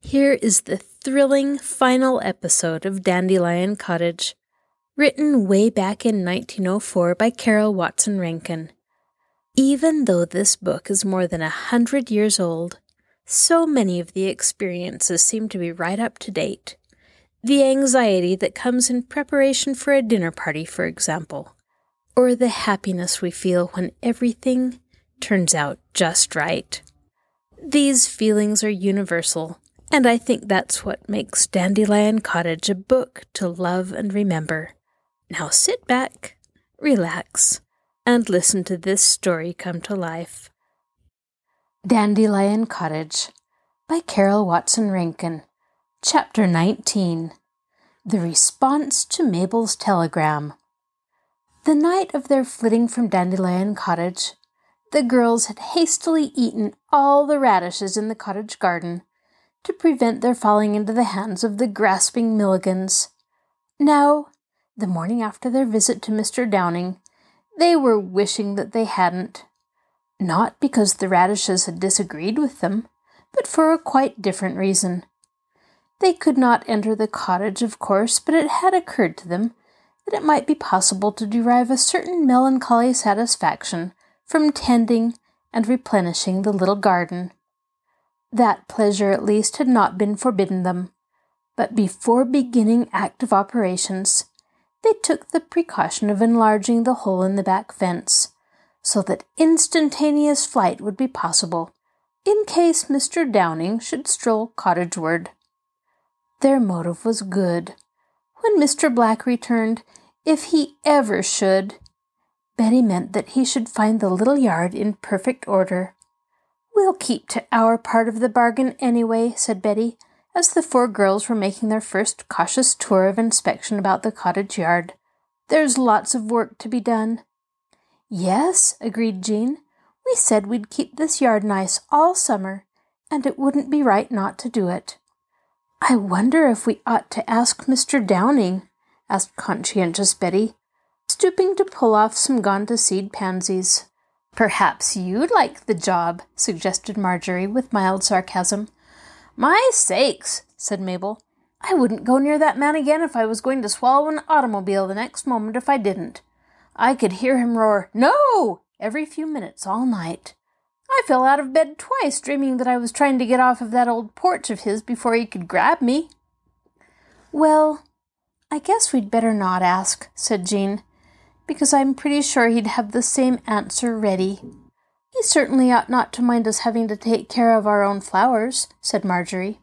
Here is the thrilling final episode of Dandelion Cottage, written way back in 1904 by Carroll Watson Rankin. Even though this book is more than 100 years old, so many of the experiences seem to be right up to date. The anxiety that comes in preparation for a dinner party, for example, or the happiness we feel when everything turns out just right. These feelings are universal. And I think that's what makes Dandelion Cottage a book to love and remember. Now sit back, relax, and listen to this story come to life. Dandelion Cottage by Carroll Watson Rankin, Chapter 19, The Response to Mabel's Telegram. The night of their flitting from Dandelion Cottage, the girls had hastily eaten all the radishes in the cottage garden, to prevent their falling into the hands of the grasping Milligans. Now, the morning after their visit to Mr. Downing, they were wishing that they hadn't. Not because the radishes had disagreed with them, but for a quite different reason. They could not enter the cottage, of course, but it had occurred to them that it might be possible to derive a certain melancholy satisfaction from tending and replenishing the little garden. That pleasure, at least, had not been forbidden them, but before beginning active operations, they took the precaution of enlarging the hole in the back fence, so that instantaneous flight would be possible, in case Mr. Downing should stroll cottageward. Their motive was good. When Mr. Black returned, if he ever should, Betty meant that he should find the little yard in perfect order. "We'll keep to our part of the bargain anyway," said Betty, as the four girls were making their first cautious tour of inspection about the cottage yard. "There's lots of work to be done." "Yes," agreed Jean. "We said we'd keep this yard nice all summer, and it wouldn't be right not to do it." "I wonder if we ought to ask Mr. Downing," asked conscientious Betty, stooping to pull off some gone-to-seed pansies. "Perhaps you'd like the job," suggested Marjorie with mild sarcasm. "My sakes," said Mabel. "I wouldn't go near that man again if I was going to swallow an automobile the next moment if I didn't. I could hear him roar, 'No!' every few minutes all night. I fell out of bed twice dreaming that I was trying to get off of that old porch of his before he could grab me." "Well, I guess we'd better not ask," said Jean, "because I'm pretty sure he'd have the same answer ready." "He certainly ought not to mind us having to take care of our own flowers," said Marjorie.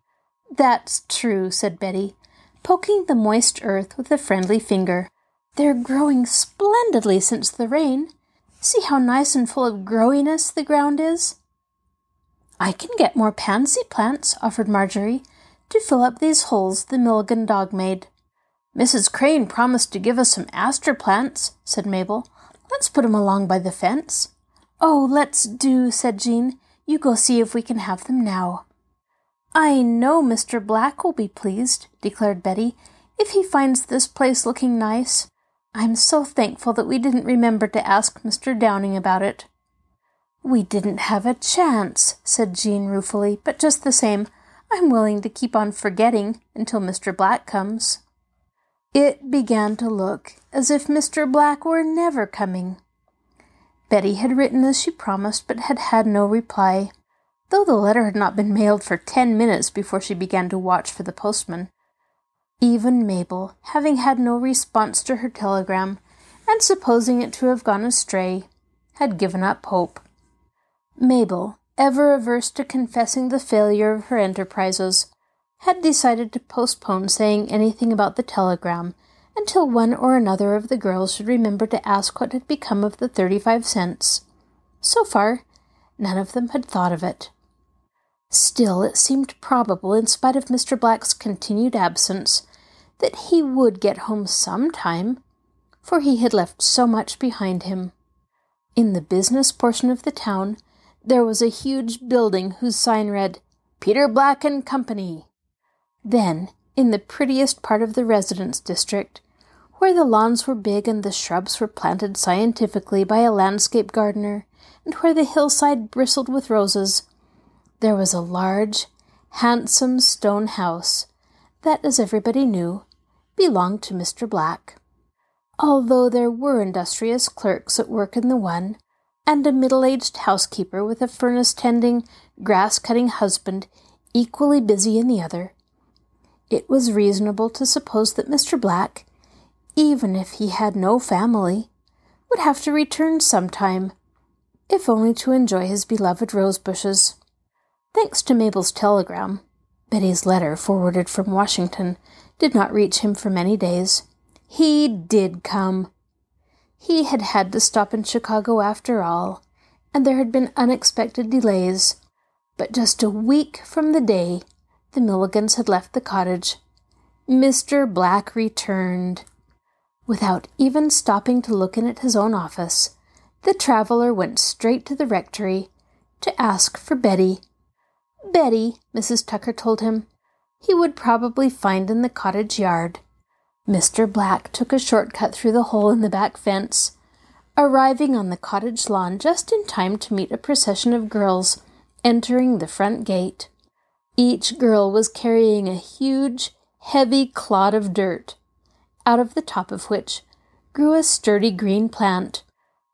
"That's true," said Betty, poking the moist earth with a friendly finger. "They're growing splendidly since the rain. See how nice and full of growiness the ground is." "I can get more pansy plants," offered Marjorie, "to fill up these holes the Milligan dog made." "Mrs. Crane promised to give us some aster plants," said Mabel. "Let's put 'em along by the fence." "Oh, let's do," said Jean. "You go see if we can have them now." "I know Mr. Black will be pleased," declared Betty, "if he finds this place looking nice. I'm so thankful that we didn't remember to ask Mr. Downing about it." "We didn't have a chance," said Jean ruefully, "but just the same, I'm willing to keep on forgetting until Mr. Black comes." It began to look as if Mr. Black were never coming. Betty had written as she promised, but had had no reply, though the letter had not been mailed for 10 minutes before she began to watch for the postman. Even Mabel, having had no response to her telegram, and supposing it to have gone astray, had given up hope. Mabel, ever averse to confessing the failure of her enterprises, had decided to postpone saying anything about the telegram until one or another of the girls should remember to ask what had become of the 35 cents. So far, none of them had thought of it. Still, it seemed probable, in spite of Mr. Black's continued absence, that he would get home sometime, for he had left so much behind him. In the business portion of the town, there was a huge building whose sign read, Peter Black and Company. Then, in the prettiest part of the residence district, where the lawns were big and the shrubs were planted scientifically by a landscape gardener, and where the hillside bristled with roses, there was a large, handsome stone house that, as everybody knew, belonged to Mr. Black. Although there were industrious clerks at work in the one, and a middle-aged housekeeper with a furnace-tending, grass-cutting husband equally busy in the other, it was reasonable to suppose that Mr. Black, even if he had no family, would have to return sometime, if only to enjoy his beloved rose bushes. Thanks to Mabel's telegram, Betty's letter forwarded from Washington did not reach him for many days. He did come. He had had to stop in Chicago after all, and there had been unexpected delays, but just a week from the day the Milligans had left the cottage, Mr. Black returned. Without even stopping to look in at his own office, the traveler went straight to the rectory to ask for Betty. Betty, Mrs. Tucker told him, he would probably find in the cottage yard. Mr. Black took a shortcut through the hole in the back fence, arriving on the cottage lawn just in time to meet a procession of girls entering the front gate. Each girl was carrying a huge, heavy clod of dirt, out of the top of which grew a sturdy green plant,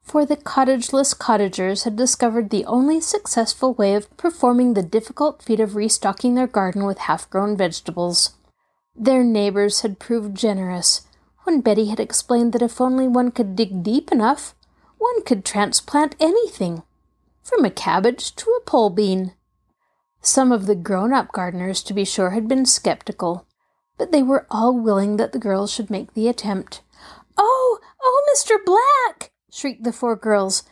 for the cottageless cottagers had discovered the only successful way of performing the difficult feat of restocking their garden with half-grown vegetables. Their neighbors had proved generous when Betty had explained that if only one could dig deep enough, one could transplant anything, from a cabbage to a pole bean. Some of the grown-up gardeners, to be sure, had been skeptical, but they were all willing that the girls should make the attempt. Oh, Mr. Black! shrieked the four girls,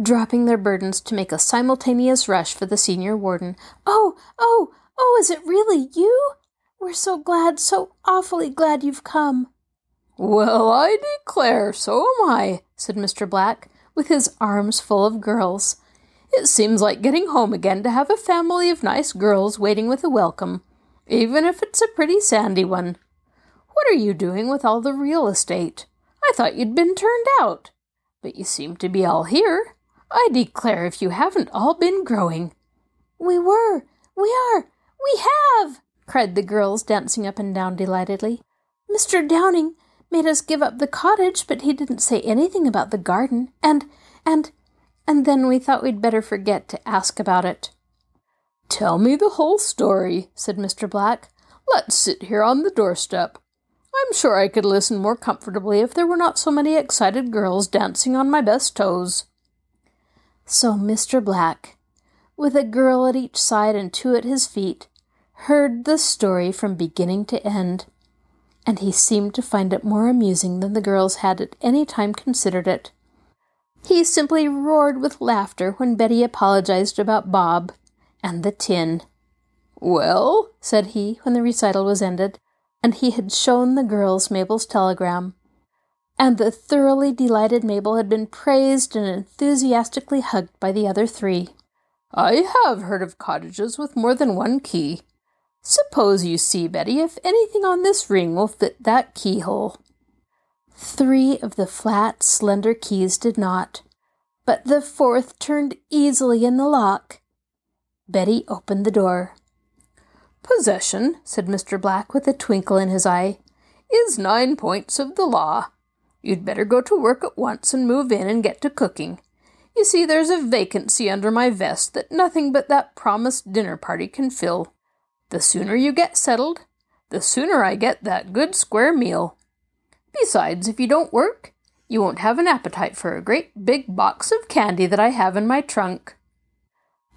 dropping their burdens to make a simultaneous rush for the senior warden. Oh, is it really you? We're so glad, so awfully glad you've come. Well, I declare, so am I, said Mr. Black, with his arms full of girls. It seems like getting home again to have a family of nice girls waiting with a welcome, even if it's a pretty sandy one. What are you doing with all the real estate? I thought you'd been turned out, but you seem to be all here. I declare if you haven't all been growing. We have! cried the girls, dancing up and down delightedly. Mr. Downing made us give up the cottage, but he didn't say anything about the garden, and then we thought we'd better forget to ask about it. Tell me the whole story, said Mr. Black. Let's sit here on the doorstep. I'm sure I could listen more comfortably if there were not so many excited girls dancing on my best toes. So Mr. Black, with a girl at each side and two at his feet, heard the story from beginning to end, and he seemed to find it more amusing than the girls had at any time considered it. He simply roared with laughter when Betty apologized about Bob and the tin. Well, said he, when the recital was ended, and he had shown the girls Mabel's telegram, and the thoroughly delighted Mabel had been praised and enthusiastically hugged by the other three. I have heard of cottages with more than one key. Suppose you see, Betty, if anything on this ring will fit that keyhole. 3 of the flat, slender keys did not, but the 4th turned easily in the lock. Betty opened the door. Possession, said Mr. Black with a twinkle in his eye, is 9 points of the law. You'd better go to work at once and move in and get to cooking. You see, there's a vacancy under my vest that nothing but that promised dinner party can fill. The sooner you get settled, the sooner I get that good square meal. Besides, if you don't work, you won't have an appetite for a great big box of candy that I have in my trunk.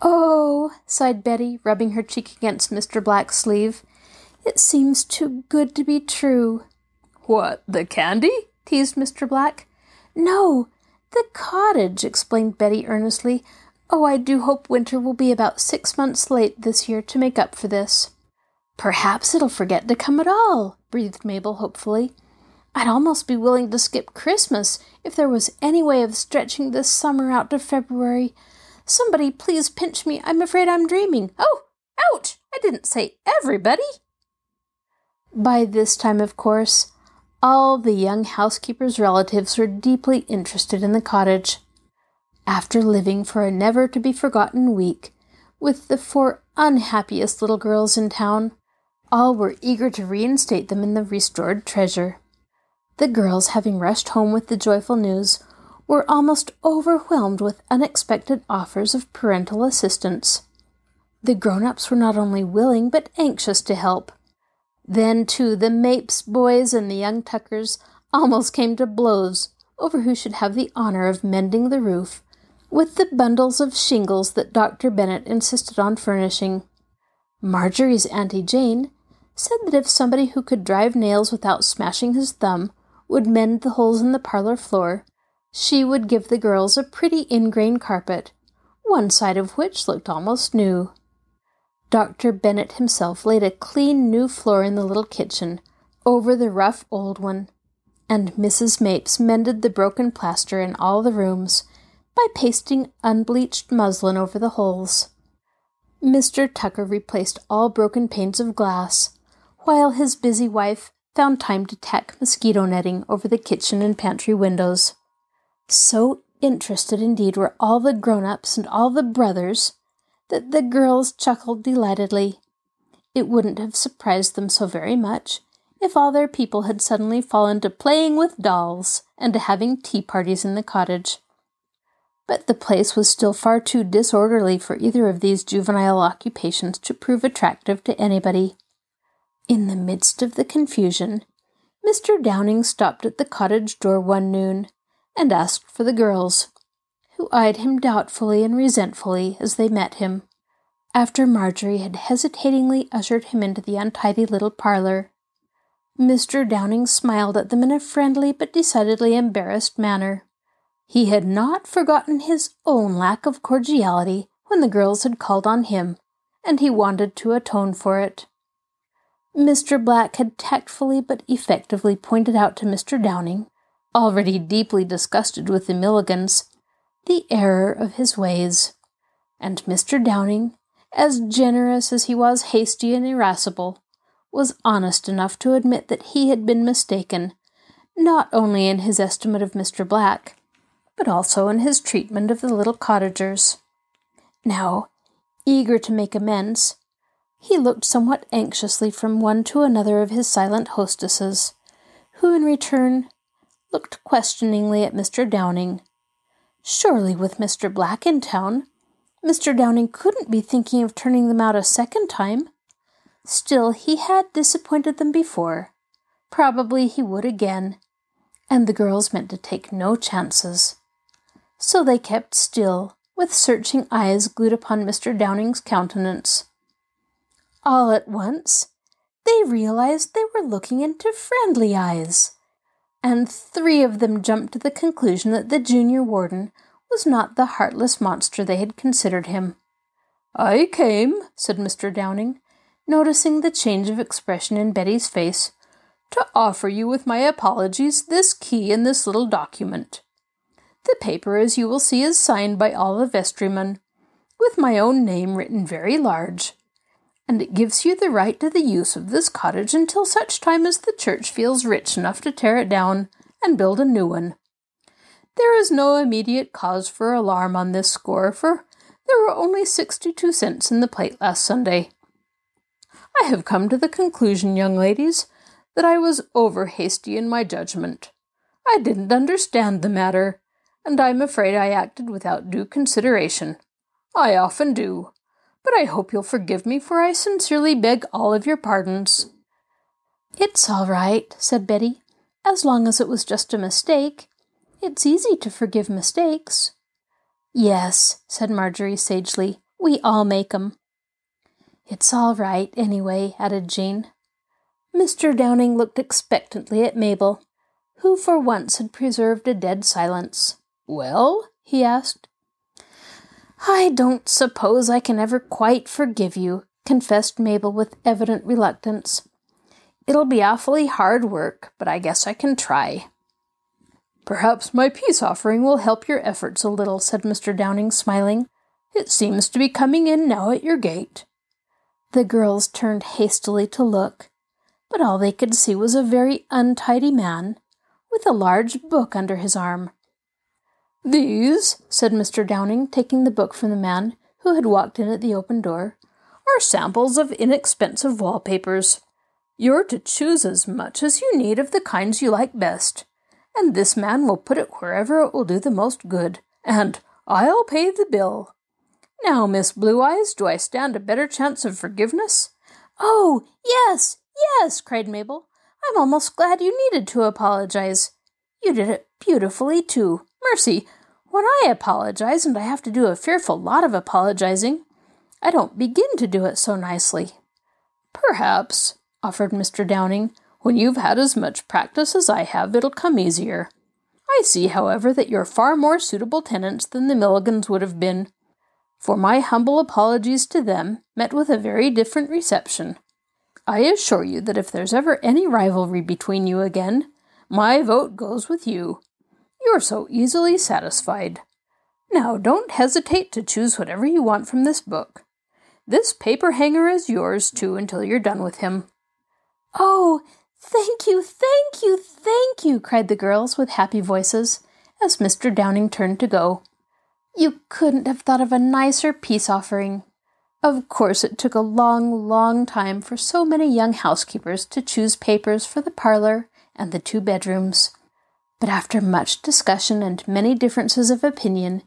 Oh, sighed Betty, rubbing her cheek against Mr. Black's sleeve. It seems too good to be true. What, the candy? teased Mr. Black. No, the cottage, explained Betty earnestly. Oh, I do hope winter will be about 6 months late this year to make up for this. Perhaps it'll forget to come at all, breathed Mabel hopefully. I'd almost be willing to skip Christmas if there was any way of stretching this summer out to February. Somebody please pinch me. I'm afraid I'm dreaming. Oh, ouch! I didn't say everybody. By this time, of course, all the young housekeeper's relatives were deeply interested in the cottage. After living for a never-to-be-forgotten week with the 4 unhappiest little girls in town, all were eager to reinstate them in the restored treasure. The girls, having rushed home with the joyful news, were almost overwhelmed with unexpected offers of parental assistance. The grown-ups were not only willing but anxious to help. Then, too, the Mapes boys and the young Tuckers almost came to blows over who should have the honor of mending the roof with the bundles of shingles that Dr. Bennett insisted on furnishing. Marjorie's Auntie Jane said that if somebody who could drive nails without smashing his thumb would mend the holes in the parlor floor, she would give the girls a pretty ingrain carpet, one side of which looked almost new. Dr. Bennett himself laid a clean new floor in the little kitchen over the rough old one, and Mrs. Mapes mended the broken plaster in all the rooms by pasting unbleached muslin over the holes. Mr. Tucker replaced all broken panes of glass, while his busy wife found time to tack mosquito netting over the kitchen and pantry windows. So interested indeed were all the grown-ups and all the brothers that the girls chuckled delightedly. It wouldn't have surprised them so very much if all their people had suddenly fallen to playing with dolls and to having tea parties in the cottage. But the place was still far too disorderly for either of these juvenile occupations to prove attractive to anybody. In the midst of the confusion, Mr. Downing stopped at the cottage door one noon and asked for the girls, who eyed him doubtfully and resentfully as they met him, after Marjorie had hesitatingly ushered him into the untidy little parlour. Mr. Downing smiled at them in a friendly but decidedly embarrassed manner. He had not forgotten his own lack of cordiality when the girls had called on him, and he wanted to atone for it. Mr. Black had tactfully but effectively pointed out to Mr. Downing, already deeply disgusted with the Milligans, the error of his ways, and Mr. Downing, as generous as he was hasty and irascible, was honest enough to admit that he had been mistaken, not only in his estimate of Mr. Black, but also in his treatment of the little cottagers. Now, eager to make amends, he looked somewhat anxiously from one to another of his silent hostesses, who in return looked questioningly at Mr. Downing. Surely with Mr. Black in town, Mr. Downing couldn't be thinking of turning them out a second time. Still, he had disappointed them before. Probably he would again, and the girls meant to take no chances. So they kept still, with searching eyes glued upon Mr. Downing's countenance. All at once, they realized they were looking into friendly eyes, and 3 of them jumped to the conclusion that the junior warden was not the heartless monster they had considered him. "I came," said Mr. Downing, noticing the change of expression in Betty's face, "to offer you with my apologies this key and this little document. The paper, as you will see, is signed by all the vestrymen, with my own name written very large, and it gives you the right to the use of this cottage until such time as the church feels rich enough to tear it down and build a new one. There is no immediate cause for alarm on this score, for there were only 62 cents in the plate last Sunday. I have come to the conclusion, young ladies, that I was over-hasty in my judgment. I didn't understand the matter, and I'm afraid I acted without due consideration. I often do. But I hope you'll forgive me, for I sincerely beg all of your pardons." "It's all right," said Betty, "as long as it was just a mistake. It's easy to forgive mistakes." "Yes," said Marjorie sagely, "we all make 'em." "It's all right, anyway," added Jane. Mr. Downing looked expectantly at Mabel, who for once had preserved a dead silence. "Well?" he asked. "I don't suppose I can ever quite forgive you," confessed Mabel with evident reluctance. "It'll be awfully hard work, but I guess I can try." "Perhaps my peace offering will help your efforts a little," said Mr. Downing, smiling. "It seems to be coming in now at your gate." The girls turned hastily to look, but all they could see was a very untidy man with a large book under his arm. "These," said Mr. Downing, taking the book from the man who had walked in at the open door, "are samples of inexpensive wallpapers. You're to choose as much as you need of the kinds you like best, and this man will put it wherever it will do the most good, and I'll pay the bill. Now, Miss Blue Eyes, do I stand a better chance of forgiveness?" "Oh, yes, yes," cried Mabel. "I'm almost glad you needed to apologize. You did it beautifully, too. Mercy, when I apologize, and I have to do a fearful lot of apologizing, I don't begin to do it so nicely." "Perhaps," offered Mr. Downing, "when you've had as much practice as I have, it'll come easier. I see, however, that you're far more suitable tenants than the Milligans would have been, for my humble apologies to them met with a very different reception. I assure you that if there's ever any rivalry between you again, my vote goes with you. You're so easily satisfied. Now don't hesitate to choose whatever you want from this book. This paper hanger is yours, too, until you're done with him." "Oh, thank you, thank you, thank you," cried the girls with happy voices, as Mr. Downing turned to go. "You couldn't have thought of a nicer peace offering." Of course, it took a long, long time for so many young housekeepers to choose papers for the parlor and the two bedrooms. But after much discussion and many differences of opinion,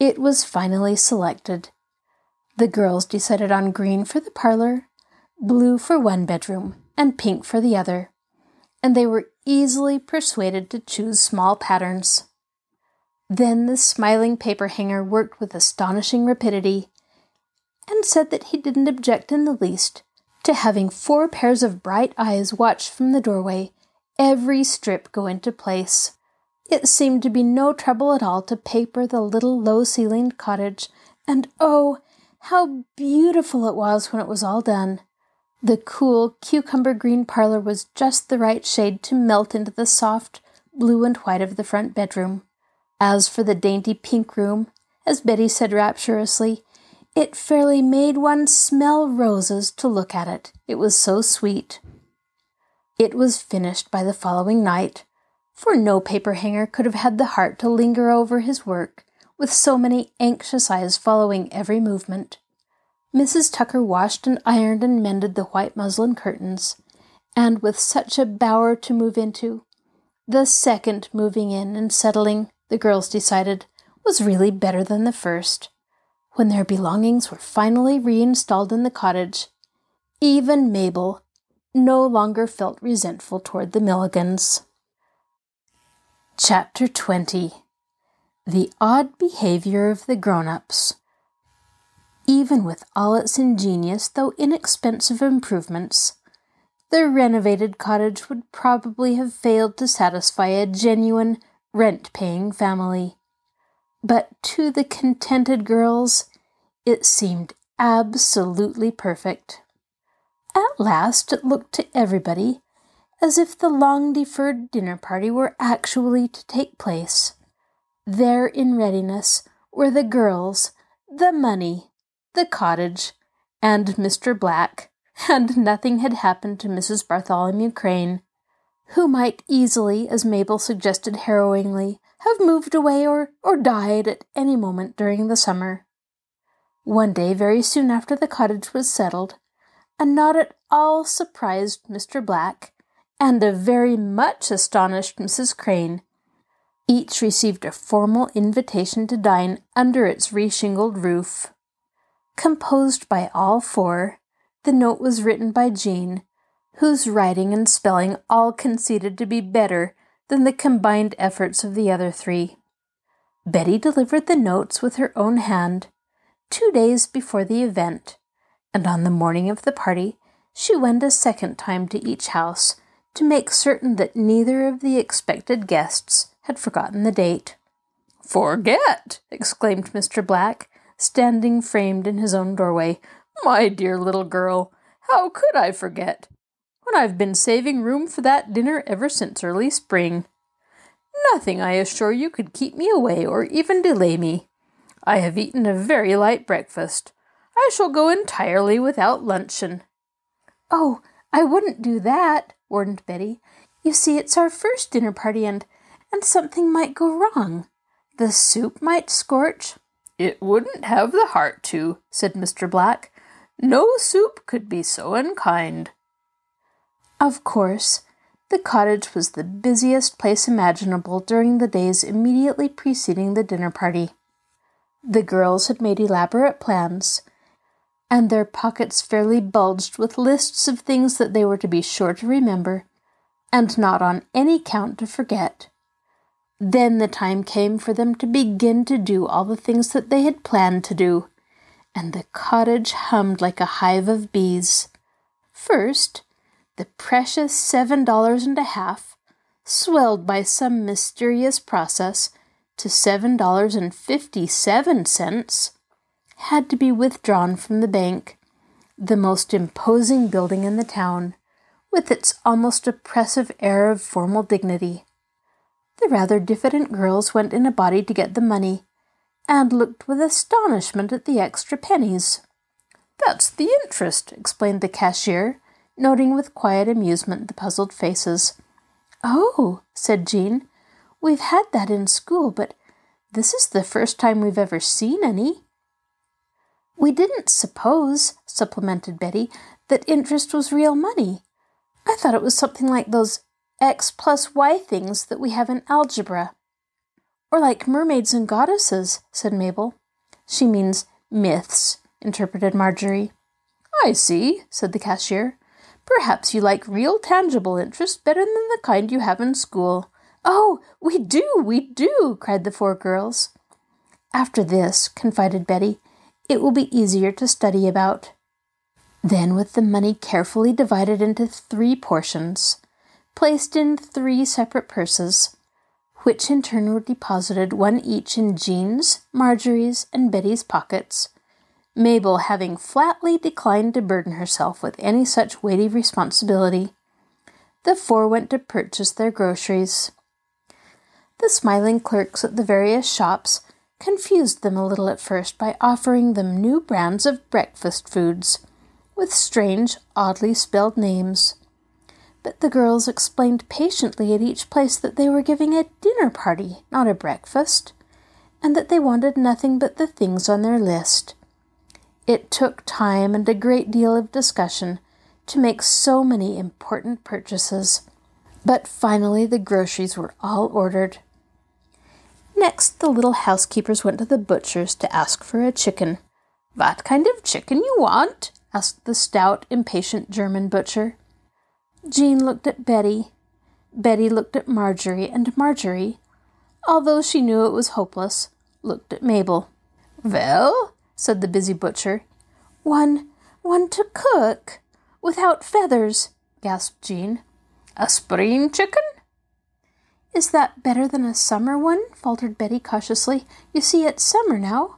it was finally selected. The girls decided on green for the parlor, blue for one bedroom, and pink for the other, and they were easily persuaded to choose small patterns. Then the smiling paper hanger worked with astonishing rapidity, and said that he didn't object in the least to having 4 pairs of bright eyes watch from the doorway every strip go into place. It seemed to be no trouble at all to paper the little low-ceilinged cottage, and oh, how beautiful it was when it was all done. The cool cucumber-green parlor was just the right shade to melt into the soft blue and white of the front bedroom. As for the dainty pink room, as Betty said rapturously, it fairly made one smell roses to look at it. It was so sweet. It was finished by the following night, for no paper hanger could have had the heart to linger over his work, with so many anxious eyes following every movement. Mrs. Tucker washed and ironed and mended the white muslin curtains, and with such a bower to move into, the second moving in and settling, the girls decided, was really better than the first. When their belongings were finally reinstalled in the cottage, even Mabel no longer felt resentful toward the Milligans. Chapter 20. The Odd Behavior of the Grown-Ups. Even with all its ingenious, though inexpensive improvements, the renovated cottage would probably have failed to satisfy a genuine rent-paying family. But to the contented girls, it seemed absolutely perfect. At last, it looked to everybody as if the long-deferred dinner party were actually to take place. There in readiness were the girls, the money, the cottage, and Mr. Black, and nothing had happened to Mrs. Bartholomew Crane, who might easily, as Mabel suggested harrowingly, have moved away or died at any moment during the summer. One day, very soon after the cottage was settled, a not at all surprised Mr. Black and a very much astonished Mrs. Crane each received a formal invitation to dine under its reshingled roof. Composed by all 4, the note was written by Jean, whose writing and spelling all conceded to be better than the combined efforts of the other 3. Betty delivered the notes with her own hand 2 days before the event, and on the morning of the party she went a second time to each house to make certain that neither of the expected guests had forgotten the date. "Forget!" exclaimed Mr. Black, standing framed in his own doorway. "My dear little girl, how could I forget? When I've been saving room for that dinner ever since early spring. Nothing, I assure you, could keep me away or even delay me. I have eaten a very light breakfast. I shall go entirely without luncheon." "Oh, I wouldn't do that," warned Betty. "You see, it's our first dinner party, and something might go wrong. The soup might scorch." "It wouldn't have the heart to," said Mr. Black. "No soup could be so unkind." Of course, the cottage was the busiest place imaginable during the days immediately preceding the dinner party. The girls had made elaborate plans, and their pockets fairly bulged with lists of things that they were to be sure to remember, and not on any count to forget. Then the time came for them to begin to do all the things that they had planned to do, and the cottage hummed like a hive of bees. First, the precious $7.50, swelled by some mysterious process to $7.57, had to be withdrawn from the bank, the most imposing building in the town, with its almost oppressive air of formal dignity. The rather diffident girls went in a body to get the money, and looked with astonishment at the extra pennies. "That's the interest," explained the cashier, noting with quiet amusement the puzzled faces. "Oh," said Jean, "we've had that in school, but this is the first time we've ever seen any." "We didn't suppose," supplemented Betty, "that interest was real money. I thought it was something like those X plus Y things that we have in algebra." "Or like mermaids and goddesses," said Mabel. "She means myths," interpreted Marjorie. "I see," said the cashier. "Perhaps you like real tangible interest better than the kind you have in school." "Oh, we do, cried the four girls. "After this," confided Betty, "it will be easier to study about." Then, with the money carefully divided into 3 portions, placed in 3 separate purses, which in turn were deposited one each in Jean's, Marjorie's, and Betty's pockets, Mabel having flatly declined to burden herself with any such weighty responsibility, the 4 went to purchase their groceries. The smiling clerks at the various shops confused them a little at first by offering them new brands of breakfast foods with strange, oddly spelled names. But the girls explained patiently at each place that they were giving a dinner party, not a breakfast, and that they wanted nothing but the things on their list. It took time and a great deal of discussion to make so many important purchases, but finally the groceries were all ordered. Next, the little housekeepers went to the butcher's to ask for a chicken. "What kind of chicken you want?" asked the stout, impatient German butcher. Jean looked at Betty. Betty looked at Marjorie, and Marjorie, although she knew it was hopeless, looked at Mabel. "Well?" said the busy butcher. One to cook, without feathers," gasped Jean. "A spring chicken?" "Is that better than a summer one?" faltered Betty cautiously. "You see, it's summer now."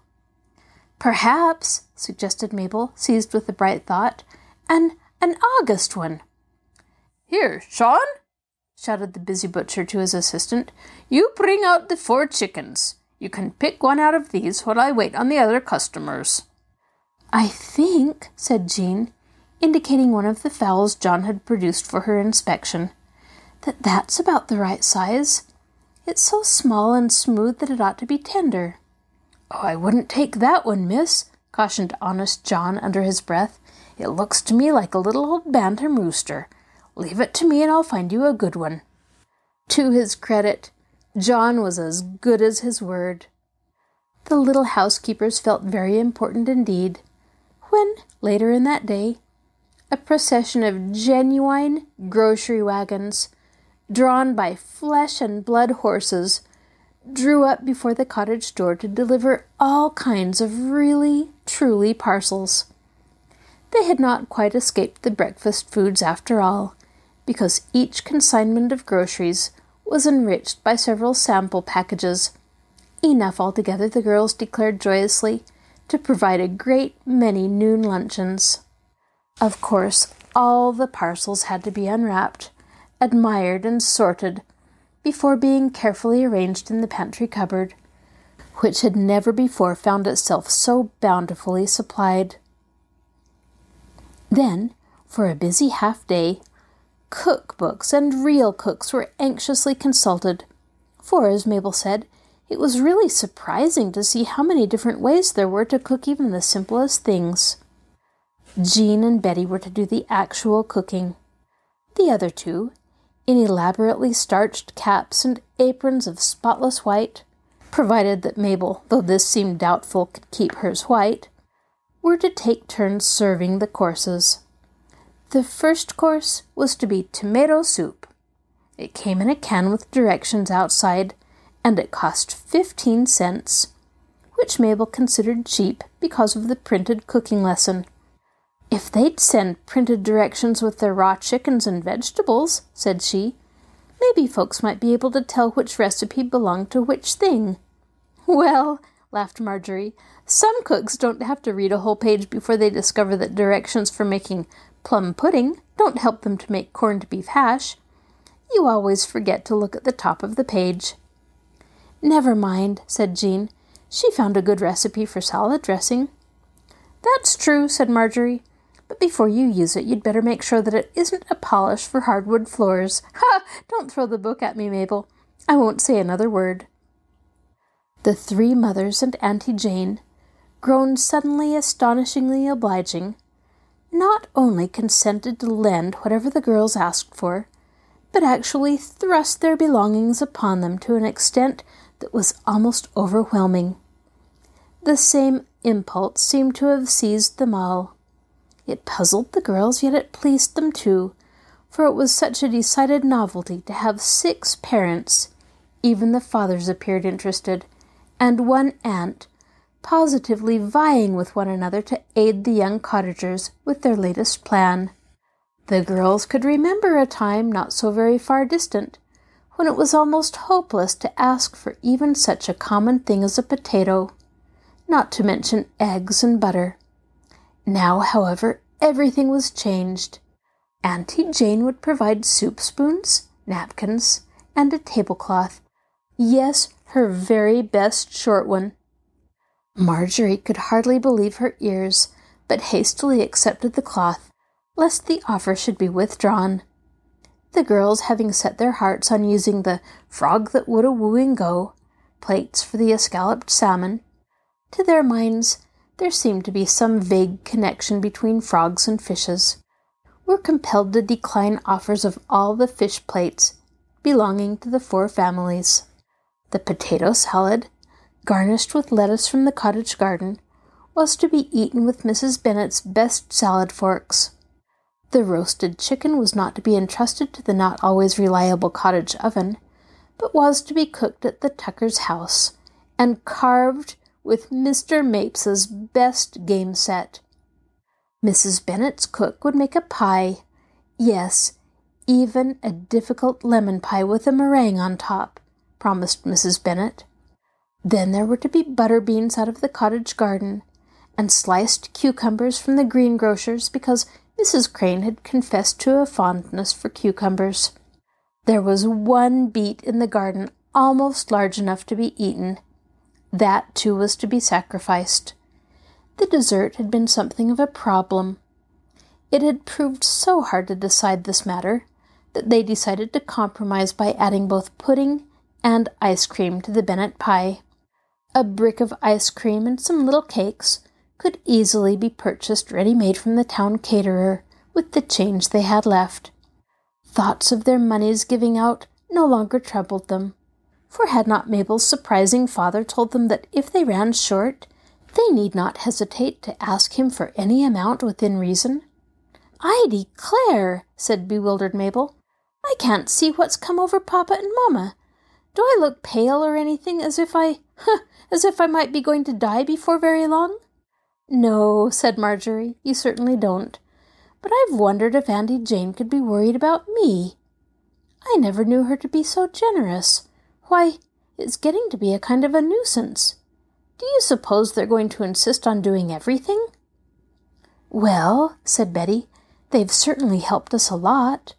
"Perhaps," suggested Mabel, seized with the bright thought, an August one." "Here, Sean," shouted the busy butcher to his assistant, "you bring out the 4 chickens. You can pick one out of these while I wait on the other customers." "I think," said Jean, indicating one of the fowls John had produced for her inspection, "that that's about the right size. It's so small and smooth that it ought to be tender." "Oh, I wouldn't take that one, miss," cautioned honest John under his breath. "It looks to me like a little old bantam rooster. Leave it to me and I'll find you a good one." To his credit, John was as good as his word. The little housekeepers felt very important indeed, when, later in that day, a procession of genuine grocery wagons, drawn by flesh and blood horses, drew up before the cottage door to deliver all kinds of really, truly parcels. They had not quite escaped the breakfast foods after all, because each consignment of groceries was enriched by several sample packages, enough altogether, the girls declared joyously, to provide a great many noon luncheons. Of course, all the parcels had to be unwrapped, admired, and sorted before being carefully arranged in the pantry cupboard, which had never before found itself so bountifully supplied. Then, for a busy half-day, cookbooks and real cooks were anxiously consulted, for, as Mabel said, it was really surprising to see how many different ways there were to cook even the simplest things. Jean and Betty were to do the actual cooking. The other two, in elaborately starched caps and aprons of spotless white, provided that Mabel, though this seemed doubtful, could keep hers white, were to take turns serving the courses. The first course was to be tomato soup. It came in a can with directions outside, and it cost 15 cents, which Mabel considered cheap because of the printed cooking lesson. "If they'd send printed directions with their raw chickens and vegetables," said she, "maybe folks might be able to tell which recipe belonged to which thing." "Well," laughed Marjorie, "some cooks don't have to read a whole page before they discover that directions for making plum pudding don't help them to make corned beef hash. You always forget to look at the top of the page." "Never mind," said Jean. "She found a good recipe for salad dressing." "That's true," said Marjorie. "But before you use it, you'd better make sure that it isn't a polish for hardwood floors." "Ha! Don't throw the book at me, Mabel. I won't say another word." The three mothers and Auntie Jane, grown suddenly astonishingly obliging, not only consented to lend whatever the girls asked for, but actually thrust their belongings upon them to an extent that was almost overwhelming. The same impulse seemed to have seized them all. It puzzled the girls, yet it pleased them too, for it was such a decided novelty to have 6 parents. Even the fathers appeared interested, and one aunt, positively vying with one another to aid the young cottagers with their latest plan. The girls could remember a time not so very far distant, when it was almost hopeless to ask for even such a common thing as a potato, not to mention eggs and butter. Now, however, everything was changed. Auntie Jane would provide soup spoons, napkins, and a tablecloth. Yes, her very best short one. Marjorie could hardly believe her ears, but hastily accepted the cloth, lest the offer should be withdrawn. The girls, having set their hearts on using the frog that would a wooing go, plates for the escalloped salmon, to their minds there seemed to be some vague connection between frogs and fishes, were compelled to decline offers of all the fish plates belonging to the 4 families. The potato salad, garnished with lettuce from the cottage garden, was to be eaten with Mrs. Bennet's best salad forks. The roasted chicken was not to be entrusted to the not always reliable cottage oven, but was to be cooked at the Tucker's house, and carved with Mr. Mapes's best game set. Mrs. Bennet's cook would make a pie, yes, even a difficult lemon pie with a meringue on top, promised Mrs. Bennet. Then there were to be butter beans out of the cottage garden, and sliced cucumbers from the greengrocer's because Mrs. Crane had confessed to a fondness for cucumbers. There was one beet in the garden almost large enough to be eaten. That, too, was to be sacrificed. The dessert had been something of a problem. It had proved so hard to decide this matter that they decided to compromise by adding both pudding and ice cream to the Bennett pie. A brick of ice cream and some little cakes could easily be purchased ready-made from the town caterer with the change they had left. Thoughts of their money's giving out no longer troubled them, for had not Mabel's surprising father told them that if they ran short, they need not hesitate to ask him for any amount within reason? "I declare," said bewildered Mabel, "I can't see what's come over Papa and Mamma. Do I look pale or anything, as if I might be going to die before very long?" "No," said Marjorie, "you certainly don't. But I've wondered if Auntie Jane could be worried about me. I never knew her to be so generous. Why, it's getting to be a kind of a nuisance. Do you suppose they're going to insist on doing everything? Well, said Betty, they've certainly helped us a lot.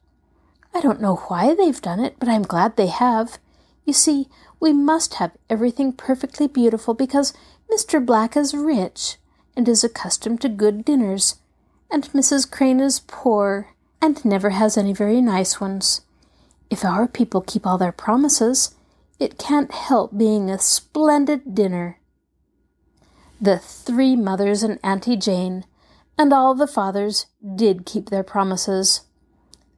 I don't know why they've done it, but I'm glad they have. You see, we must have everything perfectly beautiful because Mr. Black is rich and is accustomed to good dinners, and Mrs. Crane is poor and never has any very nice ones. If our people keep all their promises, it can't help being a splendid dinner. The three mothers and Auntie Jane and all the fathers did keep their promises.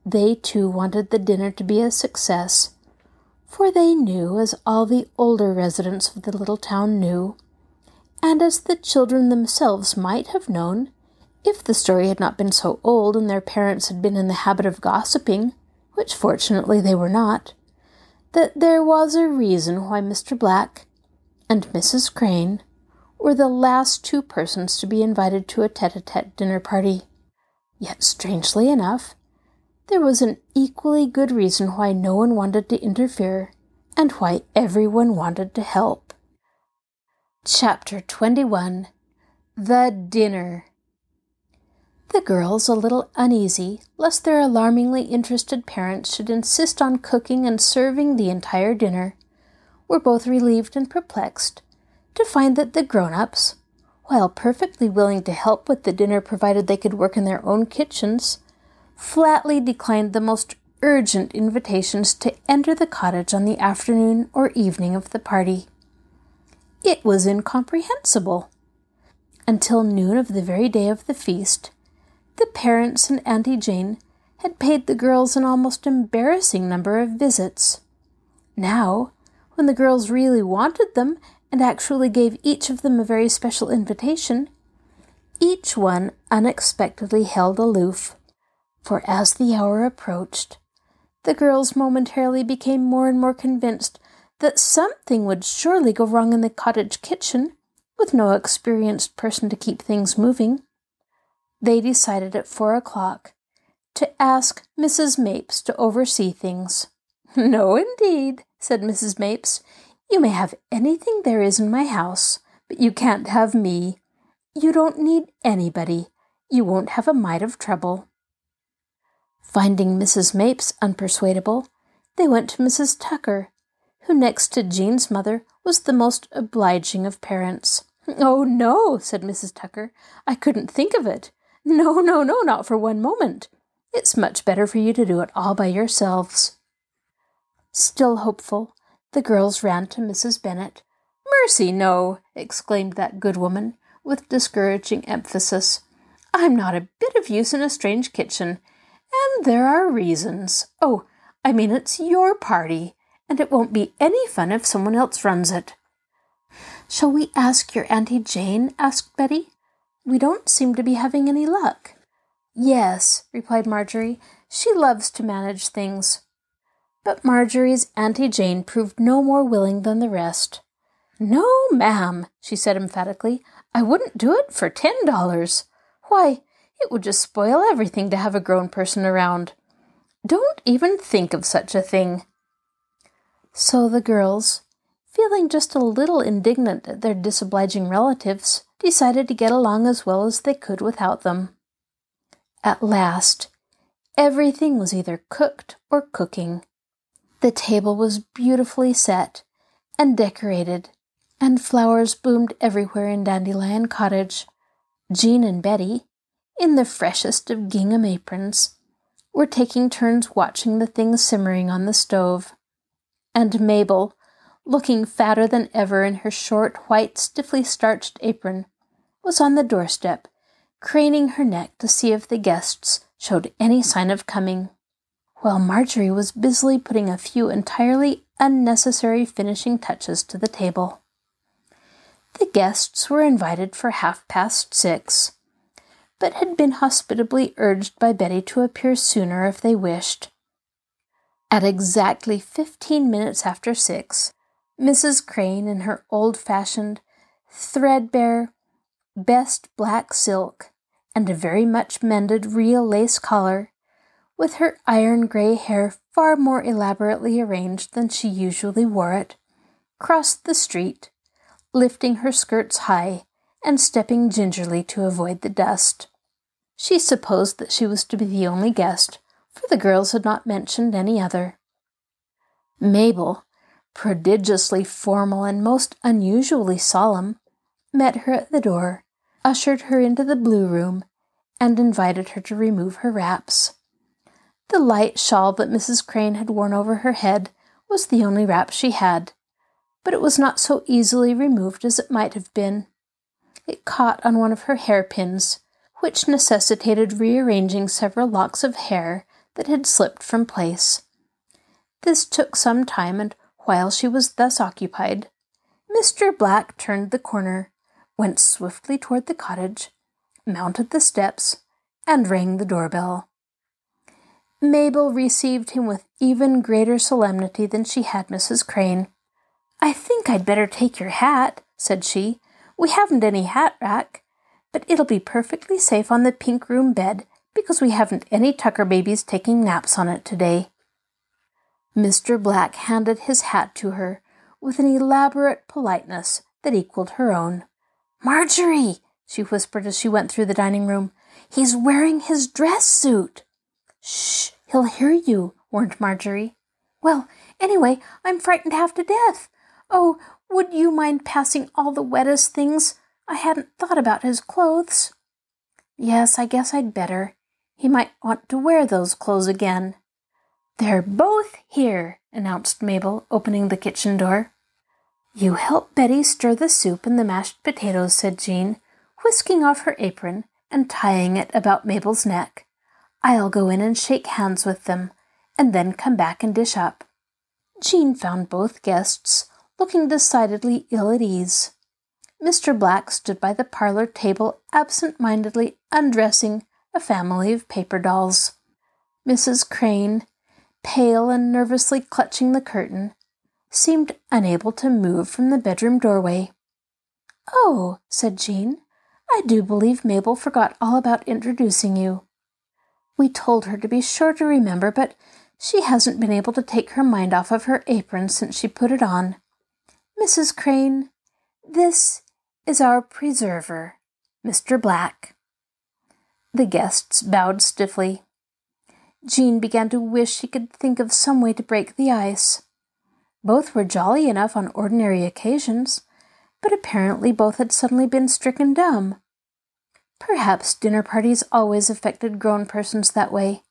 They too wanted the dinner to be a success, for they knew, as all the older residents of the little town knew, and as the children themselves might have known, if the story had not been so old and their parents had been in the habit of gossiping, which fortunately they were not, that there was a reason why Mr. Black and Mrs. Crane were the last two persons to be invited to a tete-a-tete dinner party. Yet, strangely enough, there was an equally good reason why no one wanted to interfere and why everyone wanted to help. Chapter 21. The Dinner. The girls, a little uneasy, lest their alarmingly interested parents should insist on cooking and serving the entire dinner, were both relieved and perplexed to find that the grown-ups, while perfectly willing to help with the dinner provided they could work in their own kitchens, flatly declined the most urgent invitations to enter the cottage on the afternoon or evening of the party. It was incomprehensible. Until noon of the very day of the feast, the parents and Auntie Jane had paid the girls an almost embarrassing number of visits. Now, when the girls really wanted them and actually gave each of them a very special invitation, each one unexpectedly held aloof, for as the hour approached, the girls momentarily became more and more convinced that something would surely go wrong in the cottage kitchen with no experienced person to keep things moving. They decided at 4 o'clock to ask Mrs. Mapes to oversee things. No, indeed, said Mrs. Mapes. You may have anything there is in my house, but you can't have me. You don't need anybody. You won't have a mite of trouble. Finding Mrs. Mapes unpersuadable, they went to Mrs. Tucker, who next to Jean's mother was the most obliging of parents. Oh, no, said Mrs. Tucker. I couldn't think of it. No, not for one moment. It's much better for you to do it all by yourselves. Still hopeful, the girls ran to Mrs. Bennet. Mercy, no, exclaimed that good woman, with discouraging emphasis. I'm not a bit of use in a strange kitchen, and there are reasons. Oh, I mean, it's your party, and it won't be any fun if someone else runs it. Shall we ask your Auntie Jane? Asked Betty. We don't seem to be having any luck. Yes, replied Marjorie. She loves to manage things. But Marjorie's Auntie Jane proved no more willing than the rest. No, ma'am, she said emphatically. I wouldn't do it for $10. Why, it would just spoil everything to have a grown person around. Don't even think of such a thing. So the girls, feeling just a little indignant at their disobliging relatives, decided to get along as well as they could without them. At last, everything was either cooked or cooking. The table was beautifully set and decorated, and flowers bloomed everywhere in Dandelion Cottage. Jean and Betty, in the freshest of gingham aprons, were taking turns watching the things simmering on the stove, and Mabel, looking fatter than ever in her short, white, stiffly starched apron, was on the doorstep, craning her neck to see if the guests showed any sign of coming, while Marjorie was busily putting a few entirely unnecessary finishing touches to the table. The guests were invited for 6:30, but had been hospitably urged by Betty to appear sooner if they wished. At exactly 15 minutes after 6, Mrs. Crane, in her old-fashioned, threadbare, best black silk, and a very much mended real lace collar, with her iron-gray hair far more elaborately arranged than she usually wore it, crossed the street, lifting her skirts high and stepping gingerly to avoid the dust. She supposed that she was to be the only guest, for the girls had not mentioned any other. Mabel, prodigiously formal and most unusually solemn, met her at the door, ushered her into the blue room, and invited her to remove her wraps. The light shawl that Mrs. Crane had worn over her head was the only wrap she had, but it was not so easily removed as it might have been. It caught on one of her hairpins, which necessitated rearranging several locks of hair that had slipped from place. This took some time, and while she was thus occupied, Mr. Black turned the corner, went swiftly toward the cottage, mounted the steps, and rang the doorbell. Mabel received him with even greater solemnity than she had Mrs. Crane. "I think I'd better take your hat," said she. "We haven't any hat rack, but it'll be perfectly safe on the pink room bed because we haven't any Tucker babies taking naps on it today." Mr. Black handed his hat to her with an elaborate politeness that equaled her own. "Marjorie," she whispered as she went through the dining room, "he's wearing his dress suit." "Shh, he'll hear you," warned Marjorie. "Well, anyway, I'm frightened half to death. Oh, would you mind passing all the wettest things? I hadn't thought about his clothes." "Yes, I guess I'd better. He might want to wear those clothes again." "They're both here," announced Mabel, opening the kitchen door. "You help Betty stir the soup and the mashed potatoes," said Jean, whisking off her apron and tying it about Mabel's neck. "I'll go in and shake hands with them, and then come back and dish up." Jean found both guests looking decidedly ill at ease. Mr. Black stood by the parlor table absent-mindedly undressing a family of paper dolls. Mrs. Crane, pale and nervously clutching the curtain, seemed unable to move from the bedroom doorway. "Oh," said Jean, "I do believe Mabel forgot all about introducing you. We told her to be sure to remember, but she hasn't been able to take her mind off of her apron since she put it on. Mrs. Crane, this is our preserver, Mr. Black." The guests bowed stiffly. Jean began to wish she could think of some way to break the ice. Both were jolly enough on ordinary occasions, but apparently both had suddenly been stricken dumb. Perhaps dinner parties always affected grown persons that way,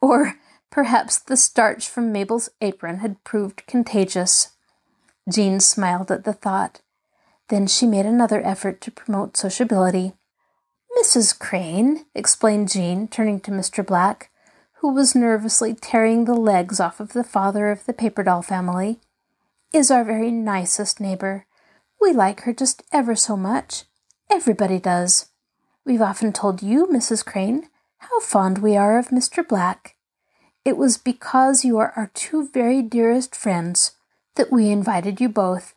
or perhaps the starch from Mabel's apron had proved contagious. Jean smiled at the thought. Then she made another effort to promote sociability. "Mrs. Crane," explained Jean, turning to Mr. Black, who was nervously tearing the legs off of the father of the paper doll family, "is our very nicest neighbor. We like her just ever so much. Everybody does. We've often told you, Mrs. Crane, how fond we are of Mr. Black. It was because you are our two very dearest friends that we invited you both."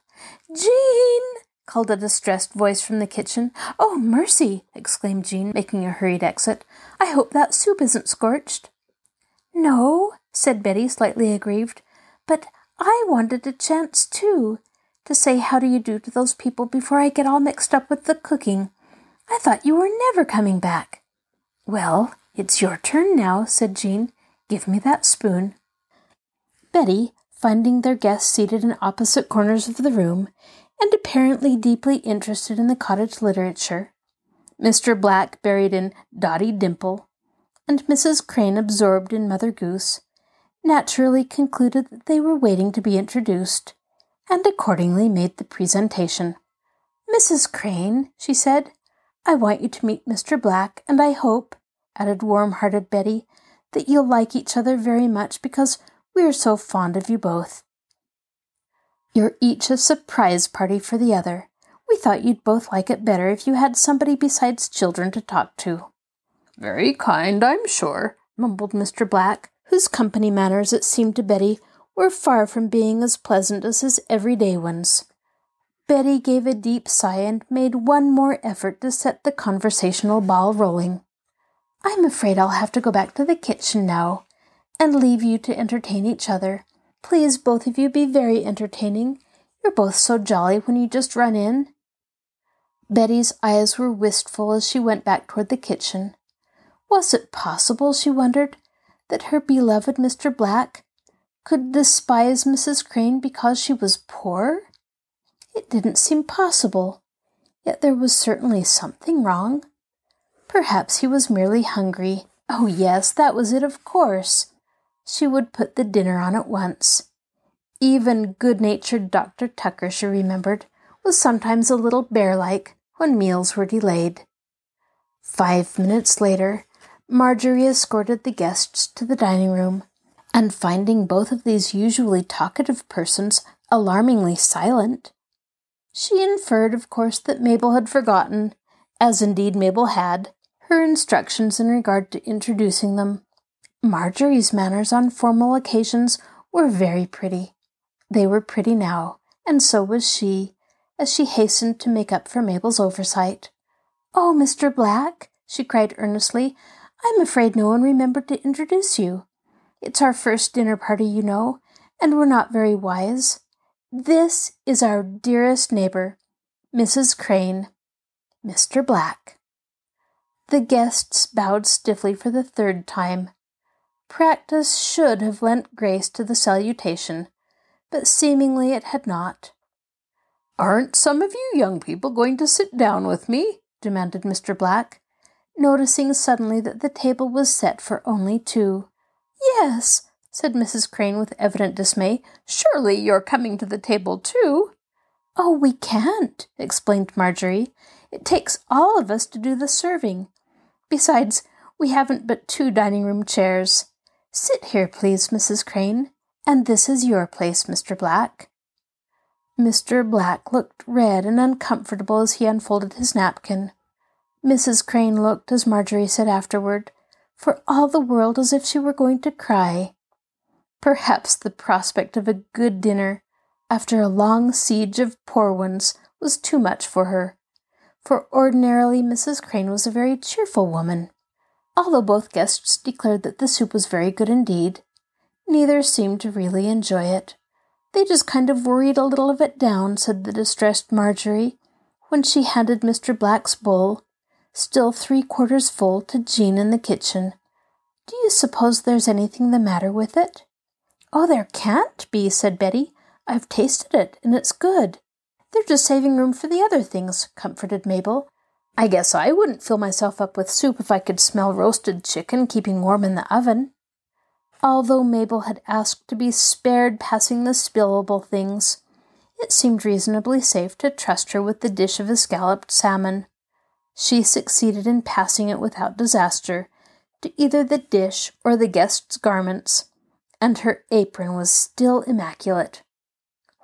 "Jean!" called a distressed voice from the kitchen. "Oh, mercy!" exclaimed Jean, making a hurried exit. "I hope that soup isn't scorched." "No," said Betty, slightly aggrieved, "but I wanted a chance, too, to say how do you do to those people before I get all mixed up with the cooking. I thought you were never coming back." "Well, it's your turn now," said Jean. "Give me that spoon." Betty, finding their guests seated in opposite corners of the room, and apparently deeply interested in the cottage literature, Mr. Black buried in Dotty Dimple, and Mrs. Crane absorbed in Mother Goose, naturally concluded that they were waiting to be introduced, and accordingly made the presentation. "Mrs. Crane," she said, "I want you to meet Mr. Black, and I hope," added warm-hearted Betty, "that you'll like each other very much because we're so fond of you both. You're each a surprise party for the other. We thought you'd both like it better if you had somebody besides children to talk to." "Very kind, I'm sure," mumbled Mr. Black, whose company manners, it seemed to Betty, were far from being as pleasant as his everyday ones. Betty gave a deep sigh and made one more effort to set the conversational ball rolling. "I'm afraid I'll have to go back to the kitchen now and leave you to entertain each other. Please, both of you, be very entertaining. You're both so jolly when you just run in." Betty's eyes were wistful as she went back toward the kitchen. Was it possible, she wondered, that her beloved Mr. Black could despise Mrs. Crane because she was poor? It didn't seem possible, yet there was certainly something wrong. Perhaps he was merely hungry. Oh, yes, that was it, of course. She would put the dinner on at once. Even good-natured Dr. Tucker, she remembered, was sometimes a little bear-like when meals were delayed. 5 minutes later, Marjorie escorted the guests to the dining room, and finding both of these usually talkative persons alarmingly silent, she inferred, of course, that Mabel had forgotten, as indeed Mabel had, her instructions in regard to introducing them. Marjorie's manners on formal occasions were very pretty. They were pretty now, and so was she, as she hastened to make up for Mabel's oversight. "Oh, Mr. Black," she cried earnestly, "I'm afraid no one remembered to introduce you. It's our first dinner party, you know, and we're not very wise. This is our dearest neighbor, Mrs. Crane, Mr. Black." The guests bowed stiffly for the third time. Practice should have lent grace to the salutation, but seemingly it had not. "Aren't some of you young people going to sit down with me?" demanded Mr. Black, noticing suddenly that the table was set for only two. "Yes," said Mrs. Crane with evident dismay. "Surely you're coming to the table, too." "Oh, we can't," explained Marjorie. "It takes all of us to do the serving. Besides, we haven't but two dining-room chairs. Sit here, please, Mrs. Crane, and this is your place, Mr. Black." Mr. Black looked red and uncomfortable as he unfolded his napkin. Mrs. Crane looked, as Marjorie said afterward, for all the world as if she were going to cry. Perhaps the prospect of a good dinner, after a long siege of poor ones, was too much for her, for ordinarily Mrs. Crane was a very cheerful woman. Although both guests declared that the soup was very good indeed, neither seemed to really enjoy it. "They just kind of worried a little of it down," said the distressed Marjorie, when she handed Mr. Black's bowl, still 3/4 full, to Jean in the kitchen. "Do you suppose there's anything the matter with it?" "Oh, there can't be," said Betty. "I've tasted it, and it's good." "They're just saving room for the other things," comforted Mabel. "I guess I wouldn't fill myself up with soup if I could smell roasted chicken keeping warm in the oven." Although Mabel had asked to be spared passing the spillable things, it seemed reasonably safe to trust her with the dish of escalloped salmon. She succeeded in passing it without disaster to either the dish or the guest's garments, and her apron was still immaculate.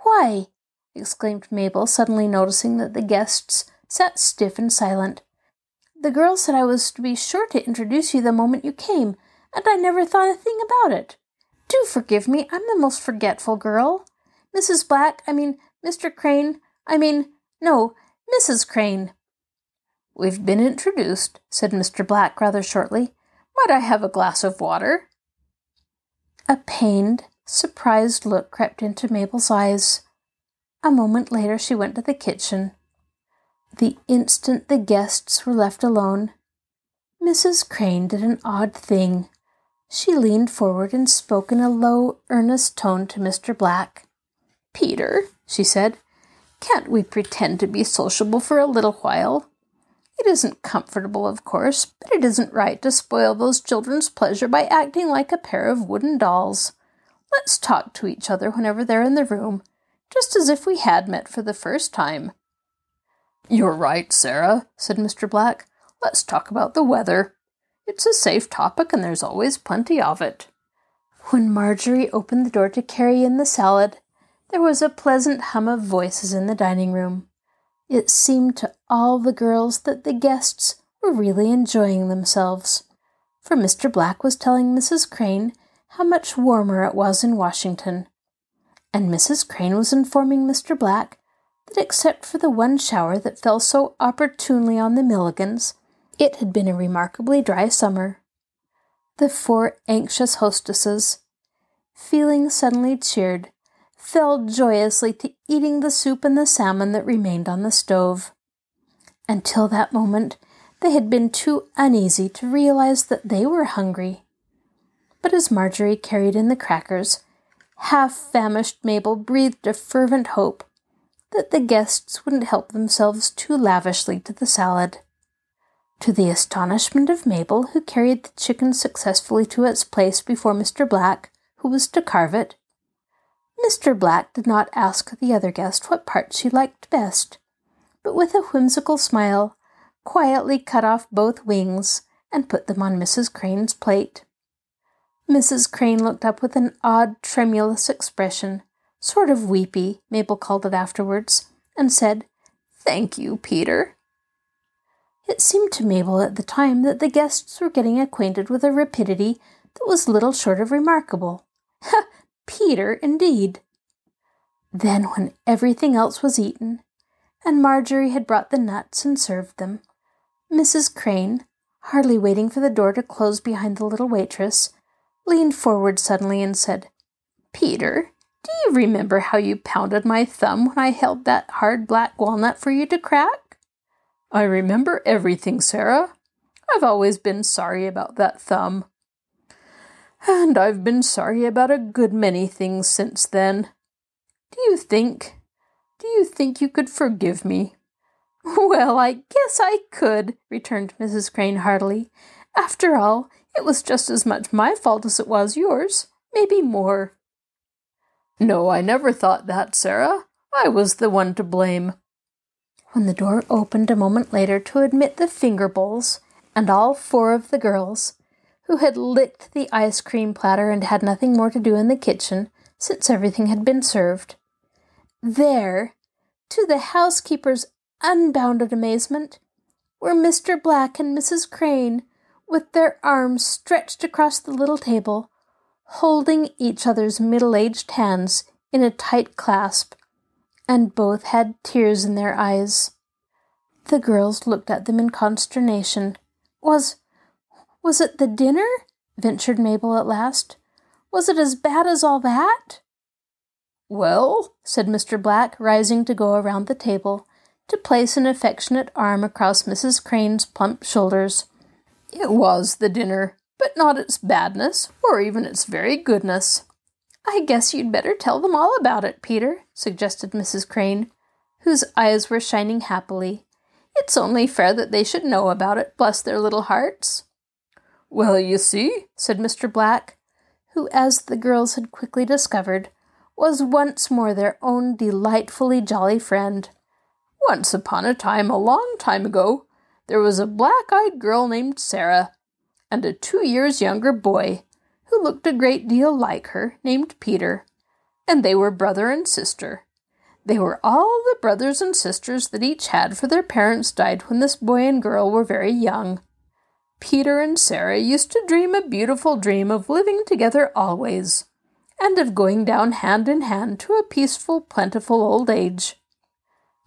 "Why!" exclaimed Mabel, suddenly noticing that the guests sat stiff and silent. "The girl said I was to be sure to introduce you the moment you came, and I never thought a thing about it. Do forgive me, I'm the most forgetful girl. Mrs. Crane." "We've been introduced," said Mr. Black rather shortly. "Might I have a glass of water?" A pained, surprised look crept into Mabel's eyes. A moment later she went to the kitchen. The instant the guests were left alone, Mrs. Crane did an odd thing. She leaned forward and spoke in a low, earnest tone to Mr. Black. "Peter," she said, "can't we pretend to be sociable for a little while? It isn't comfortable, of course, but it isn't right to spoil those children's pleasure by acting like a pair of wooden dolls. Let's talk to each other whenever they're in the room, just as if we had met for the first time." "You're right, Sarah," said Mr. Black. "Let's talk about the weather. It's a safe topic, and there's always plenty of it." When Marjorie opened the door to carry in the salad, there was a pleasant hum of voices in the dining room. It seemed to all the girls that the guests were really enjoying themselves, for Mr. Black was telling Mrs. Crane how much warmer it was in Washington, and Mrs. Crane was informing Mr. Black that except for the one shower that fell so opportunely on the Milligans, it had been a remarkably dry summer. The four anxious hostesses, feeling suddenly cheered, fell joyously to eating the soup and the salmon that remained on the stove. Until that moment, they had been too uneasy to realize that they were hungry. But as Marjorie carried in the crackers, half-famished Mabel breathed a fervent hope that the guests wouldn't help themselves too lavishly to the salad. To the astonishment of Mabel, who carried the chicken successfully to its place before Mr. Black, who was to carve it, Mr. Black did not ask the other guest what part she liked best, but with a whimsical smile, quietly cut off both wings and put them on Mrs. Crane's plate. Mrs. Crane looked up with an odd, tremulous expression, sort of weepy, Mabel called it afterwards, and said, "Thank you, Peter." It seemed to Mabel at the time that the guests were getting acquainted with a rapidity that was little short of remarkable. Ha! Peter, indeed! Then, when everything else was eaten, and Marjorie had brought the nuts and served them, Mrs. Crane, hardly waiting for the door to close behind the little waitress, leaned forward suddenly and said, "Peter, do you remember how you pounded my thumb when I held that hard black walnut for you to crack?" "I remember everything, Sarah. I've always been sorry about that thumb. And I've been sorry about a good many things since then. Do you think you could forgive me?" "Well, I guess I could," returned Mrs. Crane heartily. "After all, it was just as much my fault as it was yours, maybe more." "No, I never thought that, Sarah. I was the one to blame." When the door opened a moment later to admit the finger bowls and all four of the girls, who had licked the ice cream platter and had nothing more to do in the kitchen since everything had been served, there, to the housekeeper's unbounded amazement, were Mr. Black and Mrs. Crane, with their arms stretched across the little table, holding each other's middle-aged hands in a tight clasp, and both had tears in their eyes. The girls looked at them in consternation. Was it the dinner?" ventured Mabel at last. "Was it as bad as all that?" "Well," said Mr. Black, rising to go around the table, to place an affectionate arm across Mrs. Crane's plump shoulders, "it was the dinner, but not its badness, or even its very goodness." "I guess you'd better tell them all about it, Peter," suggested Mrs. Crane, whose eyes were shining happily. "It's only fair that they should know about it, bless their little hearts." "Well, you see," said Mr. Black, who, as the girls had quickly discovered, was once more their own delightfully jolly friend, "once upon a time, a long time ago, there was a black-eyed girl named Sarah, and a 2 years younger boy, who looked a great deal like her, named Peter, and they were brother and sister. They were all the brothers and sisters that each had, for their parents died when this boy and girl were very young. Peter and Sarah used to dream a beautiful dream of living together always, and of going down hand in hand to a peaceful, plentiful old age.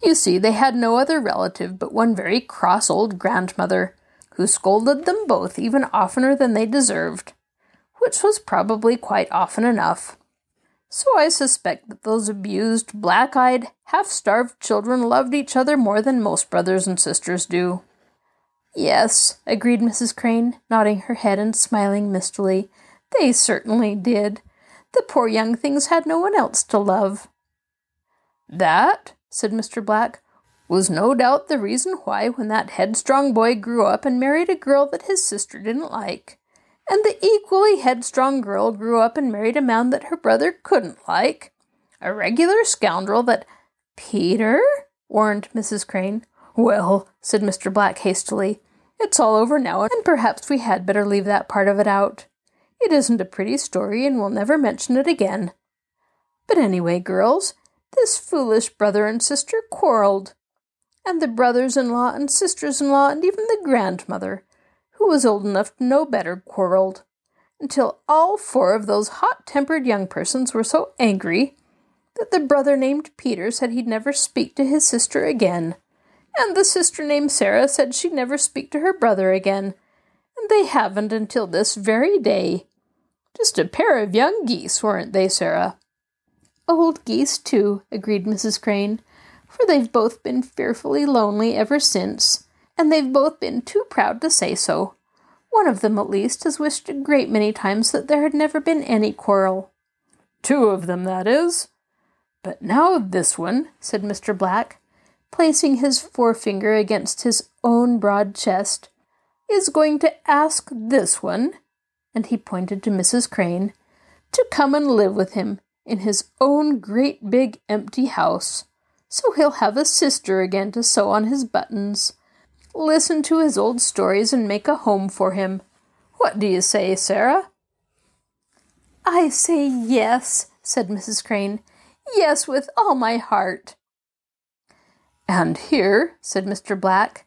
You see, they had no other relative but one very cross old grandmother, who scolded them both even oftener than they deserved, which was probably quite often enough. So I suspect that those abused, black-eyed, half-starved children loved each other more than most brothers and sisters do." "Yes," agreed Mrs. Crane, nodding her head and smiling mistily, "they certainly did. The poor young things had no one else to love." "That," said Mr. Black, "was no doubt the reason why, when that headstrong boy grew up and married a girl that his sister didn't like, and the equally headstrong girl grew up and married a man that her brother couldn't like, a regular scoundrel that—" "Peter?" warned Mrs. Crane. "Well," said Mr. Black hastily, "it's all over now, and perhaps we had better leave that part of it out. It isn't a pretty story, and we'll never mention it again. But anyway, girls, this foolish brother and sister quarrelled, and the brothers-in-law and sisters-in-law and even the grandmother, who was old enough to know better, quarrelled, until all four of those hot-tempered young persons were so angry that the brother named Peter said he'd never speak to his sister again, and the sister named Sarah said she'd never speak to her brother again, and they haven't until this very day. Just a pair of young geese, weren't they, Sarah?" old geese, too," agreed Mrs. Crane, "for they've both been fearfully lonely ever since, and they've both been too proud to say so. One of them, at least, has wished a great many times that there had never been any quarrel." "Two of them, that is. But now this one," said Mr. Black, placing his forefinger against his own broad chest, "is going to ask this one," and he pointed to Mrs. Crane, "to come and live with him in his own great big empty house. So he'll have a sister again to sew on his buttons, listen to his old stories, and make a home for him. What do you say, Sarah?" "I say yes," said Mrs. Crane. "Yes, with all my heart." "And here," said Mr. Black,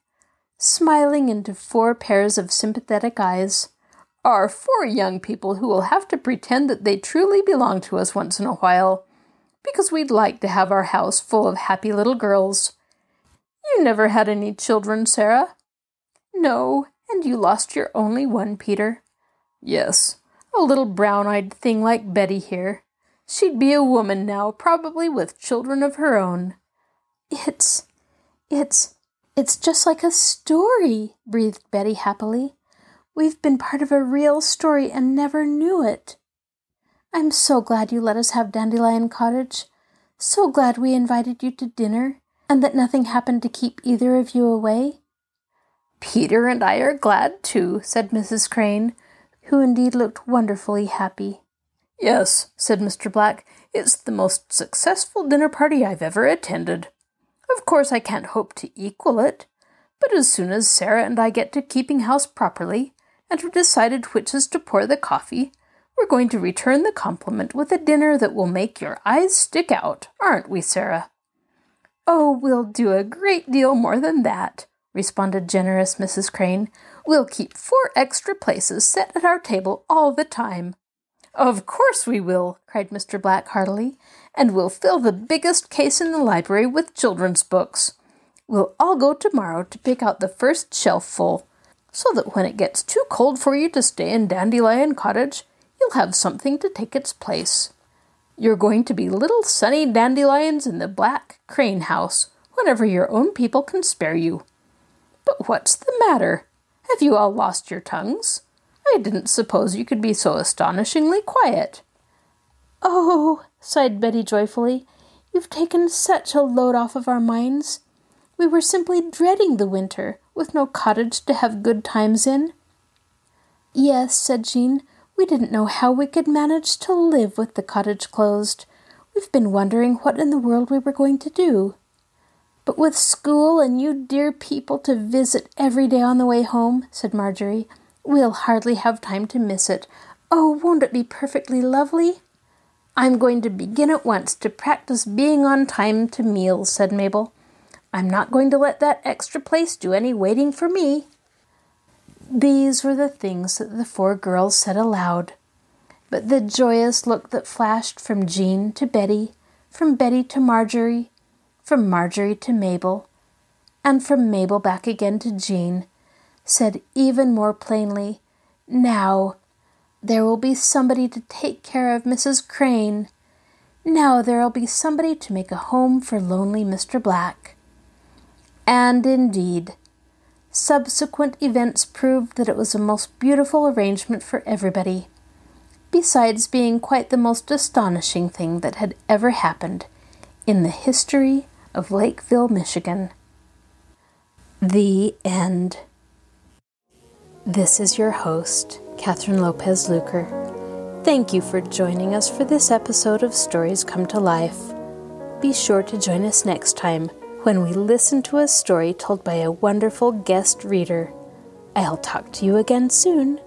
smiling into four pairs of sympathetic eyes, "are four young people who will have to pretend that they truly belong to us once in a while, because we'd like to have our house full of happy little girls. You never had any children, Sarah?" "No, and you lost your only one, Peter." "Yes, a little brown-eyed thing like Betty here. She'd be a woman now, probably with children of her own." It's just like a story," breathed Betty happily. "We've been part of a real story and never knew it. I'm so glad you let us have Dandelion Cottage. So glad we invited you to dinner, and that nothing happened to keep either of you away." "Peter and I are glad, too," said Mrs. Crane, who indeed looked wonderfully happy. "Yes," said Mr. Black, "it's the most successful dinner party I've ever attended. Of course I can't hope to equal it, but as soon as Sarah and I get to keeping house properly, and have decided which is to pour the coffee, we're going to return the compliment with a dinner that will make your eyes stick out, aren't we, Sarah?" "Oh, we'll do a great deal more than that," responded generous Mrs. Crane. "We'll keep four extra places set at our table all the time." "Of course we will," cried Mr. Black heartily, "and we'll fill the biggest case in the library with children's books. We'll all go tomorrow to pick out the first shelfful, so that when it gets too cold for you to stay in Dandelion Cottage, you'll have something to take its place. You're going to be little sunny dandelions in the Black Crane house whenever your own people can spare you. But what's the matter? Have you all lost your tongues? I didn't suppose you could be so astonishingly quiet." "Oh," sighed Betty joyfully, "you've taken such a load off of our minds. We were simply dreading the winter, with no cottage to have good times in." "Yes," said Jean, "we didn't know how we could manage to live with the cottage closed. We've been wondering what in the world we were going to do. But with school and you dear people to visit every day on the way home," said Marjorie, "we'll hardly have time to miss it. Oh, won't it be perfectly lovely?" "I'm going to begin at once to practice being on time to meals," said Mabel. "I'm not going to let that extra place do any waiting for me." These were the things that the four girls said aloud. But the joyous look that flashed from Jean to Betty, from Betty to Marjorie, from Marjorie to Mabel, and from Mabel back again to Jean, said even more plainly, "Now there will be somebody to take care of Mrs. Crane. Now there'll be somebody to make a home for lonely Mr. Black." And indeed, subsequent events proved that it was a most beautiful arrangement for everybody, besides being quite the most astonishing thing that had ever happened in the history of Lakeville, Michigan. The end. This is your host, Kathryn Lopez-Luker. Thank you for joining us for this episode of Stories Come to Life. Be sure to join us next time, when we listen to a story told by a wonderful guest reader. I'll talk to you again soon.